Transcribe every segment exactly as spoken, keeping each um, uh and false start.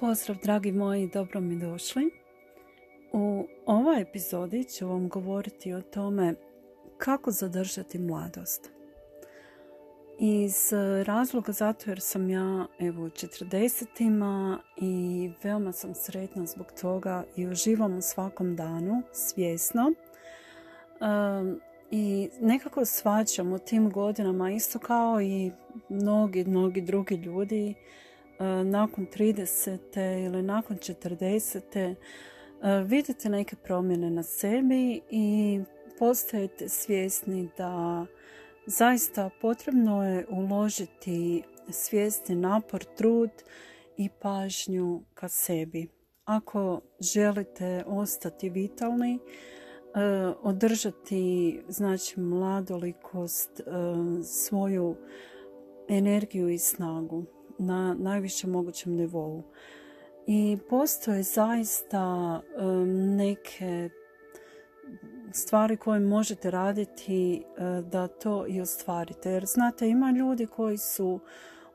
Pozdrav dragi moji, dobro mi došli. U ovoj epizodi ću vam govoriti o tome kako zadržati mladost. Iz razloga zato jer sam ja evo u četrdesetima i veoma sam sretna zbog toga i uživam u svakom danu svjesno. Um, I nekako shvaćam u tim godinama, isto kao i mnogi, mnogi drugi ljudi, nakon tridesete ili nakon četrdesete vidite neke promjene na sebi i postajete svjesni da zaista potrebno je uložiti svjesni napor, trud i pažnju ka sebi. Ako želite ostati vitalni, održati znači mladolikost, svoju energiju i snagu na najvišem mogućem nivou. I postoje zaista neke stvari koje možete raditi da to i ostvarite. Jer znate, ima ljudi koji su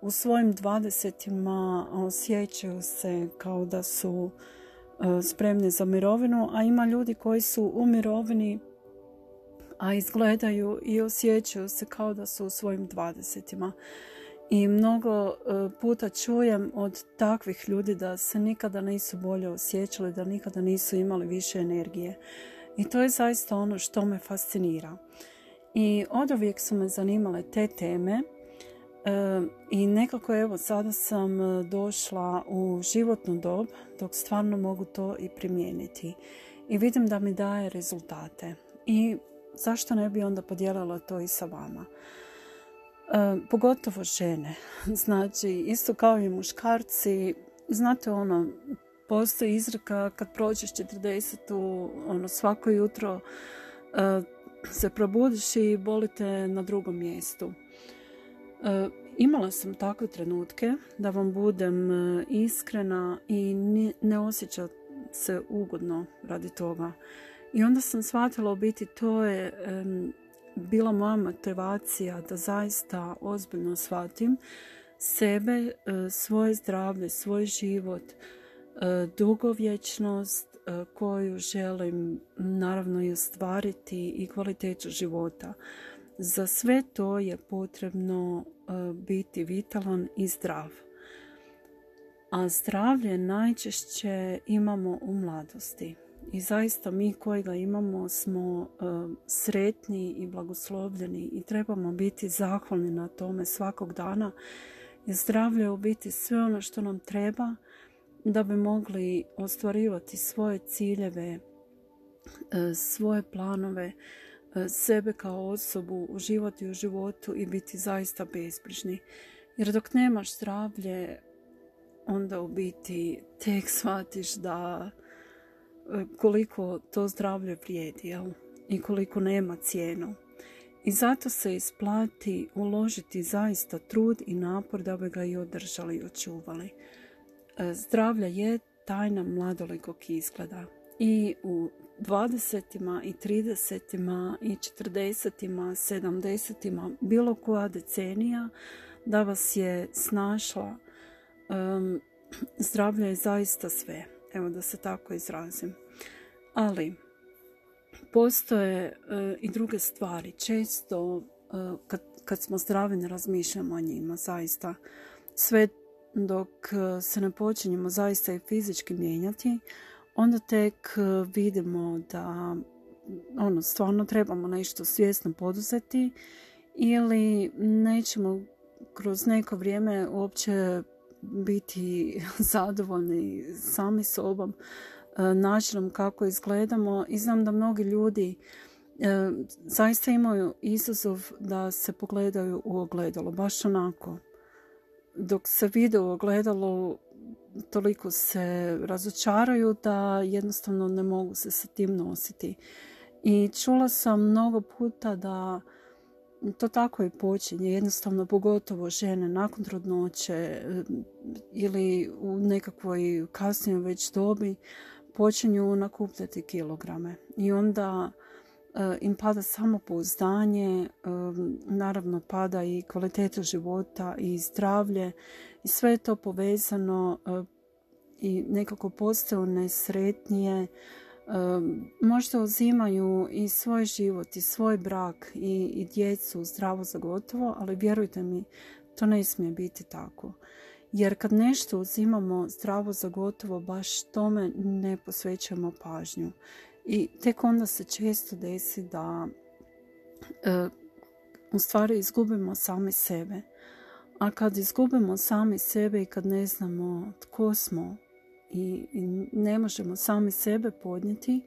u svojim dvadesetima osjećaju se kao da su spremni za mirovinu, a ima ljudi koji su u mirovini, a izgledaju i osjećaju se kao da su u svojim dvadesetima. I mnogo puta čujem od takvih ljudi da se nikada nisu bolje osjećali, da nikada nisu imali više energije. I to je zaista ono što me fascinira. I oduvijek su me zanimale te teme. I nekako evo sada sam došla u životnu dob dok stvarno mogu to i primijeniti. I vidim da mi daje rezultate. I zašto ne bi onda podijelila to i sa vama? E, pogotovo žene. Znači, isto kao i muškarci, znate ono, postoji izreka kad prođeš četrdesetu, ono, svako jutro e, se probudiš i bolite na drugom mjestu. E, imala sam takve trenutke, da vam budem iskrena, i ne osjeća se ugodno radi toga. I onda sam shvatila, u biti to je e, bila moja motivacija da zaista ozbiljno shvatim sebe, svoje zdravlje, svoj život, dugovječnost koju želim naravno i ostvariti i kvalitetu života. Za sve to je potrebno biti vitalan i zdrav. A zdravlje najčešće imamo u mladosti. I zaista mi koji ga imamo smo e, sretni i blagoslovljeni i trebamo biti zahvalni na tome svakog dana. Zdravlje je u biti sve ono što nam treba da bi mogli ostvarivati svoje ciljeve, e, svoje planove, e, sebe kao osobu, uživati u životu i biti zaista bezbrižni. Jer dok nemaš zdravlje, onda u biti tek shvatiš da koliko to zdravlje vrijedi, jel? I koliko nema cijenu. I zato se isplati uložiti zaista trud i napor da bi ga i održali i očuvali. Zdravlje je tajna mladolikog izgleda. I u dvadesetima i tridesetima i četrdesetima, sedamdesetima, bilo koja decenija da vas je snašla, um, zdravlje je zaista sve. Evo da se tako izrazim. Ali postoje e, i druge stvari. Često e, kad, kad smo zdravi ne razmišljamo o njima. Zaista sve dok se ne počinjemo zaista i fizički mijenjati, onda tek vidimo da ono, stvarno trebamo nešto svjesno poduzeti ili nećemo kroz neko vrijeme uopće biti zadovoljni sami sobom, načinom kako izgledamo. I znam da mnogi ljudi e, zaista imaju izazov da se pogledaju u ogledalo, baš onako. Dok se vide u ogledalu, toliko se razočaraju da jednostavno ne mogu se sa tim nositi. I čula sam mnogo puta da to tako i počinje, jednostavno, pogotovo žene nakon trudnoće ili u nekakvoj kasnijoj već dobi počinju nakupljati kilograme i onda im pada samopouzdanje, naravno pada i kvaliteta života i zdravlje i sve je to povezano i nekako postaju nesretnije, možda uzimaju i svoj život i svoj brak i, i djecu zdravo za gotovo, ali vjerujte mi, to ne smije biti tako. Jer kad nešto uzimamo zdravo za gotovo, baš tome ne posvećujemo pažnju. I tek onda se često desi da e, u stvari izgubimo sami sebe. A kad izgubimo sami sebe i kad ne znamo tko smo i, i ne možemo sami sebe podnijeti,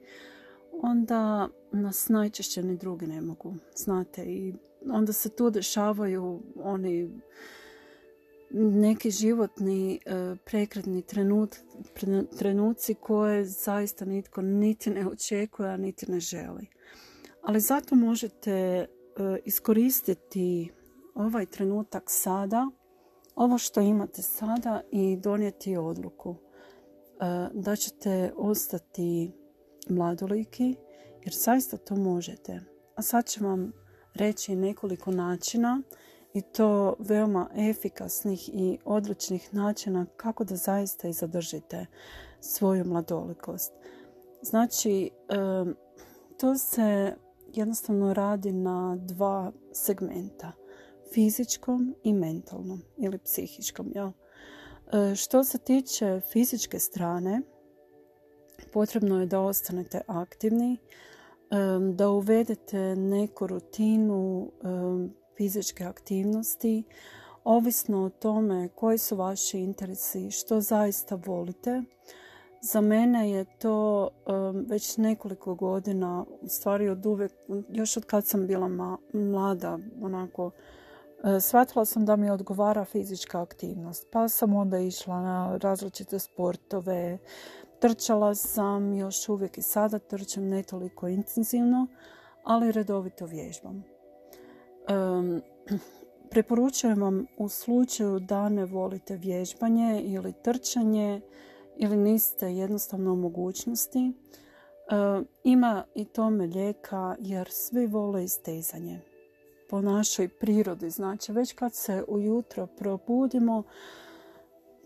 onda nas najčešće ni drugi ne mogu. Znate, i onda se tu dešavaju oni neki životni e, prekretni trenut, pre, trenuci koje zaista nitko niti ne očekuje, a niti ne želi. Ali zato možete e, iskoristiti ovaj trenutak sada, ovo što imate sada i donijeti odluku e, da ćete ostati mladoliki, jer zaista to možete. A sad ću vam reći nekoliko načina, i to veoma efikasnih i odličnih načina kako da zaista i zadržite svoju mladolikost. Znači, to se jednostavno radi na dva segmenta, fizičkom i mentalnom ili psihičkom. Ja. Što se tiče fizičke strane, potrebno je da ostanete aktivni, da uvedete neku rutinu fizičke aktivnosti, ovisno o tome koji su vaši interesi, što zaista volite. Za mene je to um, već nekoliko godina, u stvari od uvek, još od kad sam bila ma, mlada, onako, uh, shvatila sam da mi odgovara fizička aktivnost. Pa sam onda išla na različite sportove, trčala sam, još uvijek i sada trčem, ne toliko intenzivno, ali redovito vježbam. Um, preporučujem vam u slučaju da ne volite vježbanje ili trčanje ili niste jednostavno u mogućnosti. Um, ima i tome lijeka, jer svi vole istezanje po našoj prirodi. Znači, već kad se ujutro probudimo,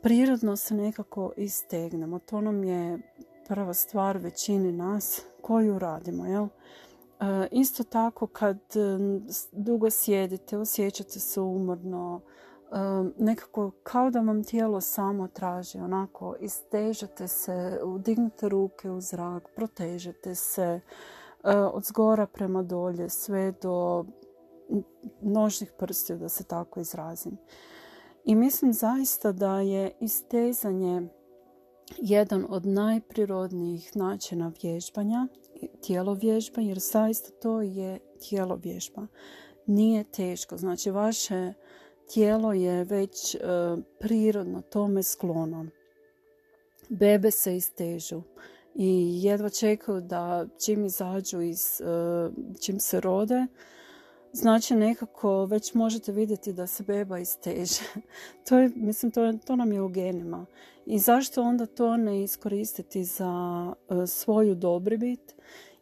prirodno se nekako istegnemo. To nam je prva stvar većini nas koju radimo, jel? Isto tako, kad dugo sjedite, osjećate se umorno, nekako kao da vam tijelo samo traži, onako istežete se, dignete ruke u zrak, protežete se od zgora prema dolje, sve do nožnih prstiju, da se tako izrazim. I mislim zaista da je istezanje jedan od najprirodnijih načina vježbanja, tijelo vježba, jer zaista to je tijelo vježba. Nije teško, znači vaše tijelo je već e, prirodno tome sklono. Bebe se istežu i jedva čekaju da čim izađu iz, e, čim se rode, znači nekako već možete vidjeti da se beba isteže. To je, mislim, to, to nam je u genima. I zašto onda to ne iskoristiti za e, svoju dobrobit?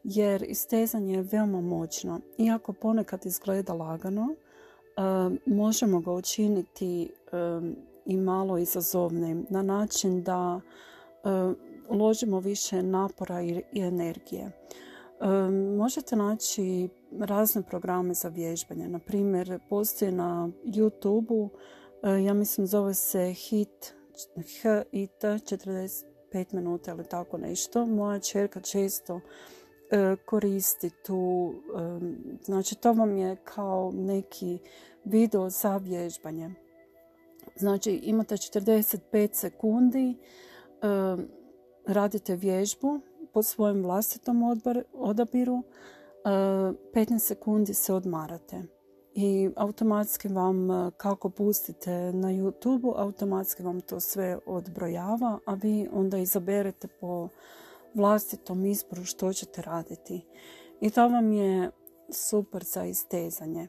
Jer istezanje je veoma moćno. Iako ponekad izgleda lagano, e, možemo ga učiniti e, i malo izazovnim na način da e, uložimo više napora i, i energije. Možete naći razne programe za vježbanje. Na primjer, postoji na YouTube-u, ja mislim zove se Hit, H I T četrdeset pet minuta ili tako nešto. Moja čerka često koristi tu, znači to vam je kao neki video za vježbanje. Znači imate četrdeset pet sekundi, radite vježbu po svojem vlastitom odbar, odabiru, petnaest sekundi se odmarate i automatski vam, kako pustite na YouTube-u, automatski vam to sve odbrojava, a vi onda izaberete po vlastitom izboru što ćete raditi. I to vam je super za istezanje.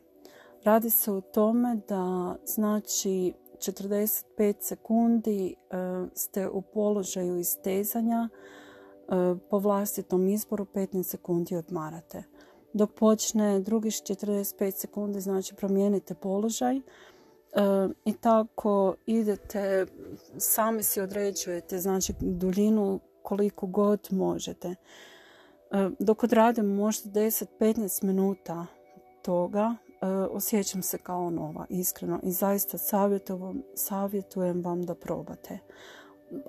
Radi se o tome da, znači, četrdeset pet sekundi ste u položaju istezanja, po vlastitom izboru, petnaest sekundi odmarate. Dok počne drugih četrdeset pet sekundi, znači promijenite položaj I tako idete, sami si određujete, znači duljinu koliko god možete. Dok odradim možda deset do petnaest minuta toga, osjećam se kao nova, iskreno. I zaista savjetujem, savjetujem vam da probate.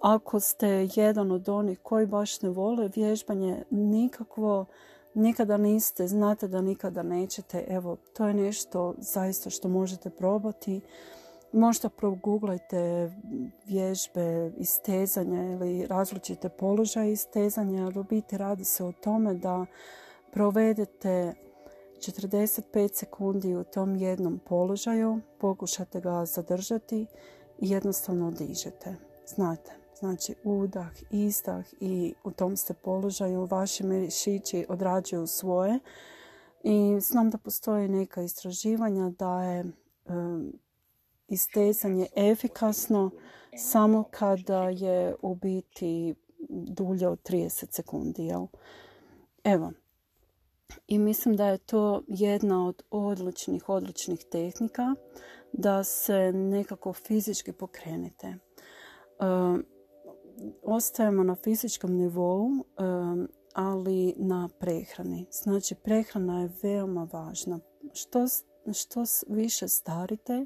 Ako ste jedan od onih koji baš ne vole vježbanje, nikakvo, nikada niste, znate da nikada nećete. Evo, to je nešto zaista što možete probati. Možda proguglajte vježbe istezanja ili različite položaje istezanja. U biti radi se o tome da provedete četrdeset pet sekundi u tom jednom položaju, pokušate ga zadržati i jednostavno dižete. Znate, znači udah, izdah i u tom ste položaju, vaši mišići odrađuju svoje. I znam da postoje neka istraživanja da je um, istezanje efikasno samo kada je u biti dulje od trideset sekundi. Jel? Evo. I mislim da je to jedna od odličnih, odličnih tehnika da se nekako fizički pokrenete. E, ostajemo na fizičkom nivou, e, ali na prehrani. Znači, prehrana je veoma važna. Što, što više starite,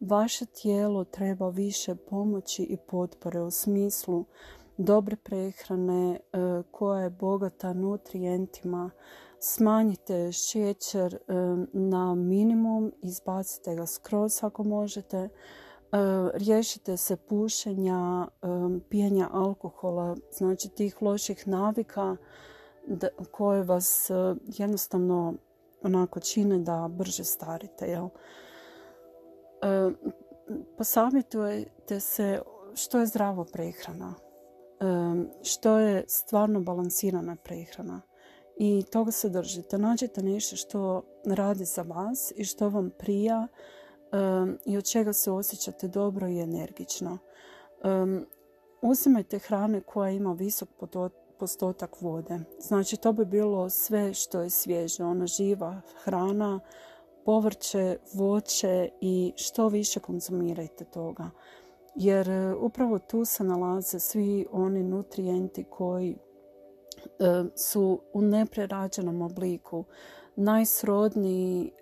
vaše tijelo treba više pomoći i potpore u smislu dobre prehrane e, koja je bogata nutrijentima. Smanjite šećer na minimum, izbacite ga skroz ako možete, riješite se pušenja, pijenja alkohola, znači tih loših navika koje vas jednostavno onako čine da brže starite. Jel? Posavjetujte se što je zdrava prehrana, što je stvarno balansirana prehrana. I toga se držite. Nađite nešto što radi za vas i što vam prija um, i od čega se osjećate dobro i energično. Um, uzimajte hrane koja ima visok postotak vode. Znači, to bi bilo sve što je svježe. Ona živa hrana, povrće, voće i što više konzumirajte toga. Jer upravo tu se nalaze svi oni nutrijenti koji su u neprerađenom obliku, najsrodniji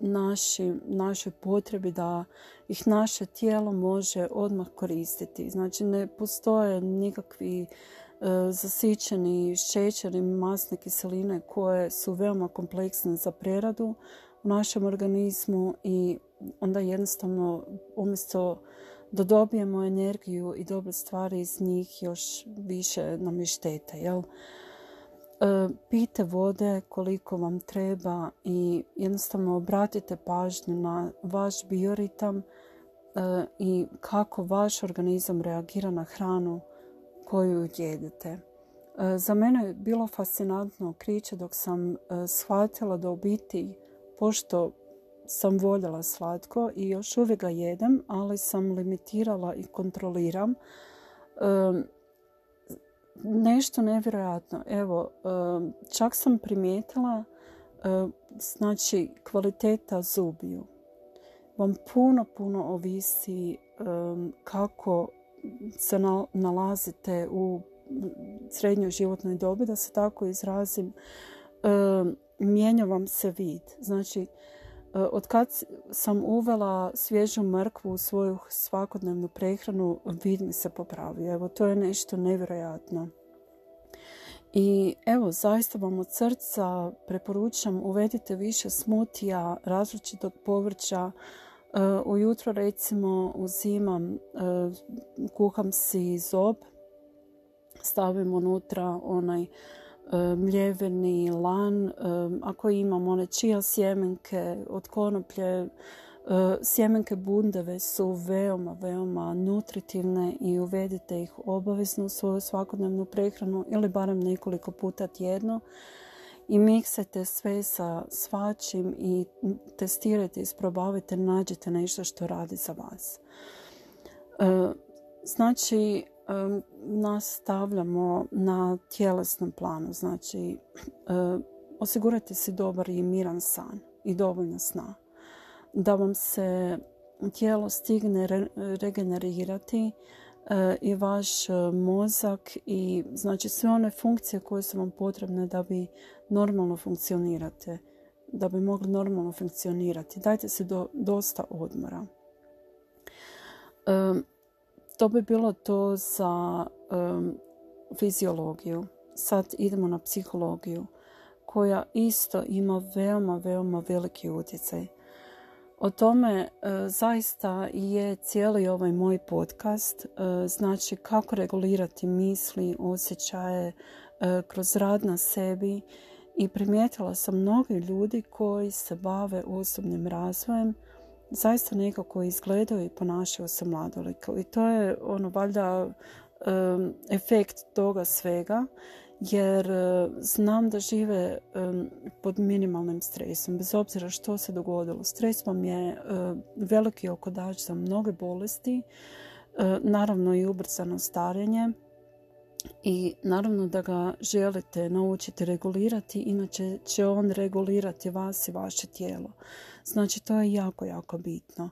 naši, našoj potrebi da ih naše tijelo može odmah koristiti. Znači, ne postoje nikakvi zasićeni šećeri, masne kiseline koje su veoma kompleksne za preradu u našem organizmu i onda jednostavno umjesto da dobijemo energiju i dobre stvari iz njih, još više nam je šteta. Jel? Pijte vode koliko vam treba i jednostavno obratite pažnju na vaš bioritam i kako vaš organizam reagira na hranu koju jedete. Za mene je bilo fascinantno otkriće dok sam shvatila da u biti, pošto sam voljela slatko i još uvijek ga jedem, ali sam limitirala i kontroliram. Nešto nevjerojatno. Evo, čak sam primijetila, znači, kvaliteta zubiju vam puno, puno ovisi kako se nalazite u srednjoj životnoj dobi, da se tako izrazim. Mijenja vam se vid. Znači, od kad sam uvela svježu mrkvu u svoju svakodnevnu prehranu, vid mi se popravio. Evo, to je nešto nevjerojatno. I evo, zaista vam od srca preporučam, uvedite više smutija, različitog povrća. Ujutro, recimo, uzimam, kuham si zob, stavim unutra onaj mljeveni lan, ako imam one čija sjemenke od konoplje, sjemenke bundeve su veoma, veoma nutritivne i uvedite ih obavezno u svoju svakodnevnu prehranu ili barem nekoliko puta tjedno i miksajte sve sa svačim i testirajte, isprobavajte, nađite nešto što radi za vas. Znači, nastavljamo na tjelesnom planu. Znači, osigurajte si dobar i miran san i dovoljno sna. Da vam se tijelo stigne re, regenerirati e, i vaš mozak i znači sve one funkcije koje su vam potrebne da bi normalno funkcionirate, da bi mogli normalno funkcionirati. Dajte si do, dosta odmora. E, to bi bilo to za e, fiziologiju. Sad idemo na psihologiju, koja isto ima veoma, veoma veliki utjecaj. O tome e, zaista je cijeli ovaj moj podcast, e, znači kako regulirati misli, osjećaje e, kroz rad na sebi, i primijetila sam mnogi ljudi koji se bave osobnim razvojem zaista nekako izgledaju i ponašaju se mladoliko, i to je ono valjda e, efekt toga svega. Jer znam da žive pod minimalnim stresom, bez obzira što se dogodilo. Stres vam je veliki okodač za mnoge bolesti, naravno i ubrzano starenje, i naravno da ga želite naučiti regulirati, inače će on regulirati vas i vaše tijelo. Znači to je jako, jako bitno.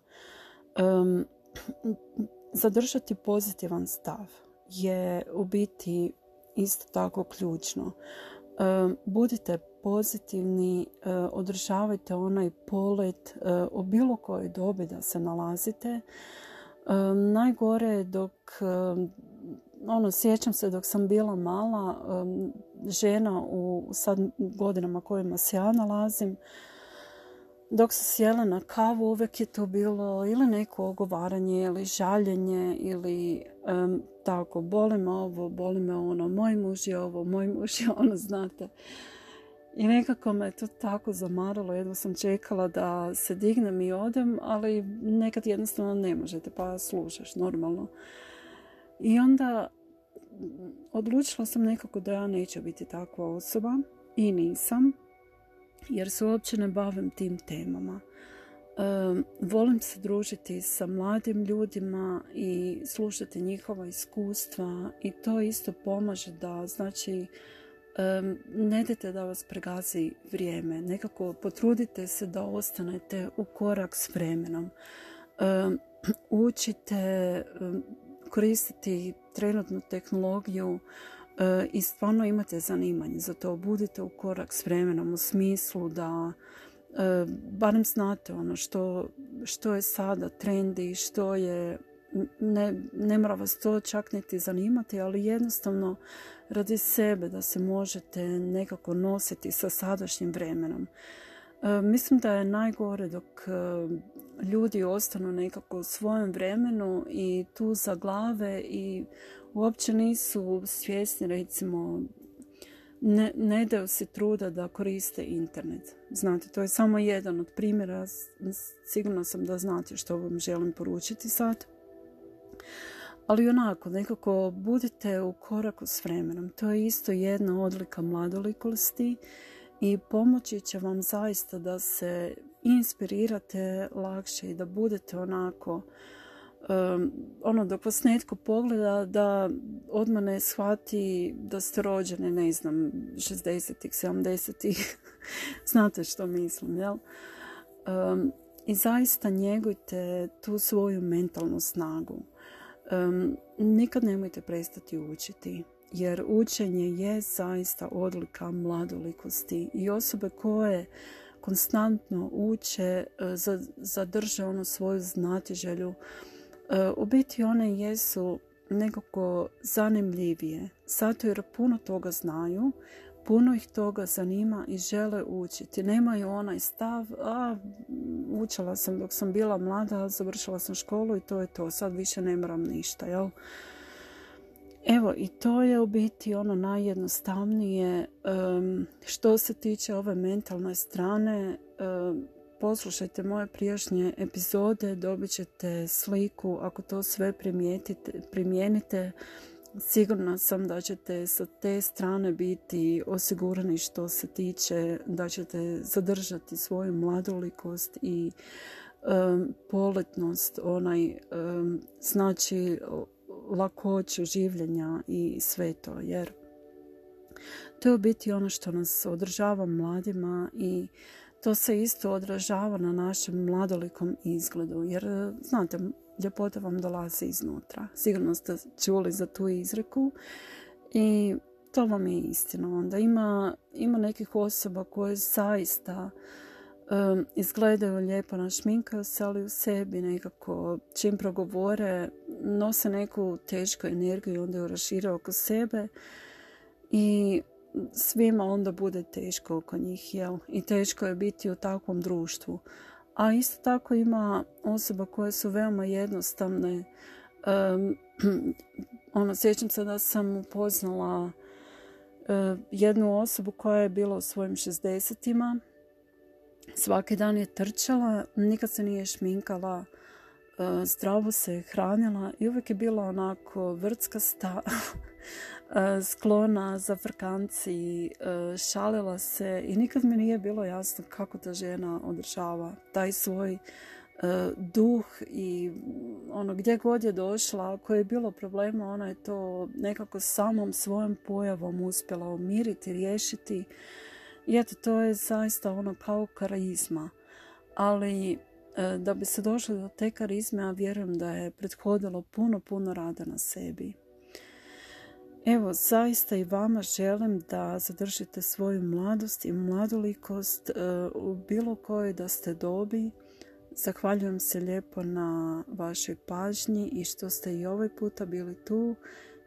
Zadržati pozitivan stav je u biti isto tako ključno. Budite pozitivni, održavajte onaj polet o bilo kojoj dobi da se nalazite. Najgore je dok, ono, sjećam se dok sam bila mala, žena u sad godinama kojima se ja nalazim, dok su sjela na kavu, uvijek je to bilo ili neko ogovaranje ili žaljenje ili um, tako, boli me ovo, boli me ono, moj muž je ovo, moj muž je ono, znate. I nekako me to tako zamaralo, jedva sam čekala da se dignem i odem, ali nekad jednostavno ne možete, pa slušaš normalno. I onda odlučila sam nekako da ja neću biti takva osoba, i nisam, jer se uopće ne bavim tim temama. E, volim se družiti sa mladim ljudima i slušati njihova iskustva, i to isto pomaže da, znači, e, ne dajte da vas pregazi vrijeme. Nekako potrudite se da ostanete u korak s vremenom. E, učite e, koristiti trenutnu tehnologiju i stvarno imate zanimanje za to, budite u korak s vremenom u smislu da e, barem znate ono što, što je sada trendi, što je, ne, ne mora vas to čak niti zanimati, ali jednostavno radi sebe da se možete nekako nositi sa sadašnjim vremenom. E, mislim da je najgore dok e, ljudi ostanu nekako u svojem vremenu i tu za glave, i uopće nisu svjesni, recimo, ne, ne daju si truda da koriste internet. Znate, to je samo jedan od primjera. Sigurno sam da znate što vam želim poručiti sad. Ali onako, nekako budite u koraku s vremenom. To je isto jedna odlika mladolikosti i pomoći će vam zaista da se inspirirate lakše i da budete onako... Um, ono, dok vas netko pogleda da odmah ne shvati da ste rođeni, ne znam, šezdesetih, sedamdesetih, znate što mislim, jel? Um, I zaista njegujte tu svoju mentalnu snagu. Um, nikad nemojte prestati učiti, jer učenje je zaista odlika mladolikosti, i osobe koje konstantno uče zadrže onu svoju znatiželju. U biti one jesu nekako zanimljivije, zato jer puno toga znaju, puno ih toga zanima i žele učiti. Nemaju onaj stav, a učila sam dok sam bila mlada, završila sam školu i to je to, sad više ne moram ništa, jel? Evo, i to je u biti ono najjednostavnije. Što se tiče ove mentalne strane, poslušajte moje prijašnje epizode, dobit ćete sliku. Ako to sve primijenite, sigurna sam da ćete sa te strane biti osigurani što se tiče da ćete zadržati svoju mladolikost i um, poletnost, onaj, um, znači lakoću življenja i sve to. Jer to je u biti ono što nas održava mladima i to se isto odražava na našem mladolikom izgledu, jer znate, ljepota vam dolazi iznutra. Sigurno ste čuli za tu izreku i to vam je istina. Onda ima, ima nekih osoba koje zaista um, izgledaju lijepo, našminkaju se, ali u sebi nekako čim progovore nose neku tešku energiju i onda ju rašire oko sebe i svima onda bude teško oko njih, jel? I teško je biti u takvom društvu. A isto tako ima osoba koje su veoma jednostavne. Um, ono, sjećam se da sam upoznala um, jednu osobu koja je bila u svojim šezdesetima. Svaki dan je trčala, nikad se nije šminkala, um, zdravo se je hranila i uvijek je bila onako vrckasta, sklona za frkanciji, šalila se i nikad mi nije bilo jasno kako ta žena održava taj svoj duh i ono, gdje god je došla, ako je bilo problema, ona je to nekako samom svojom pojavom uspjela umiriti, riješiti. I eto, to je zaista ono kao karizma, ali da bi se došlo do te karizme, ja vjerujem da je prethodilo puno, puno rada na sebi. Evo, zaista i vama želim da zadržite svoju mladost i mladolikost u bilo kojoj da ste dobi. Zahvaljujem se lijepo na vašoj pažnji i što ste i ovaj puta bili tu.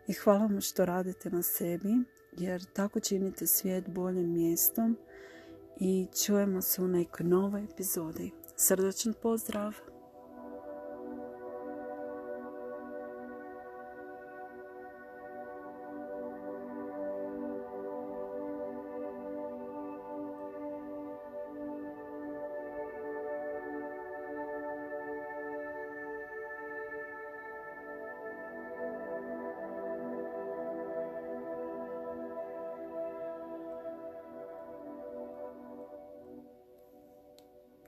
I hvala vam što radite na sebi, jer tako činite svijet boljim mjestom. I čujemo se u nekoj novoj epizodi. Srdačan pozdrav!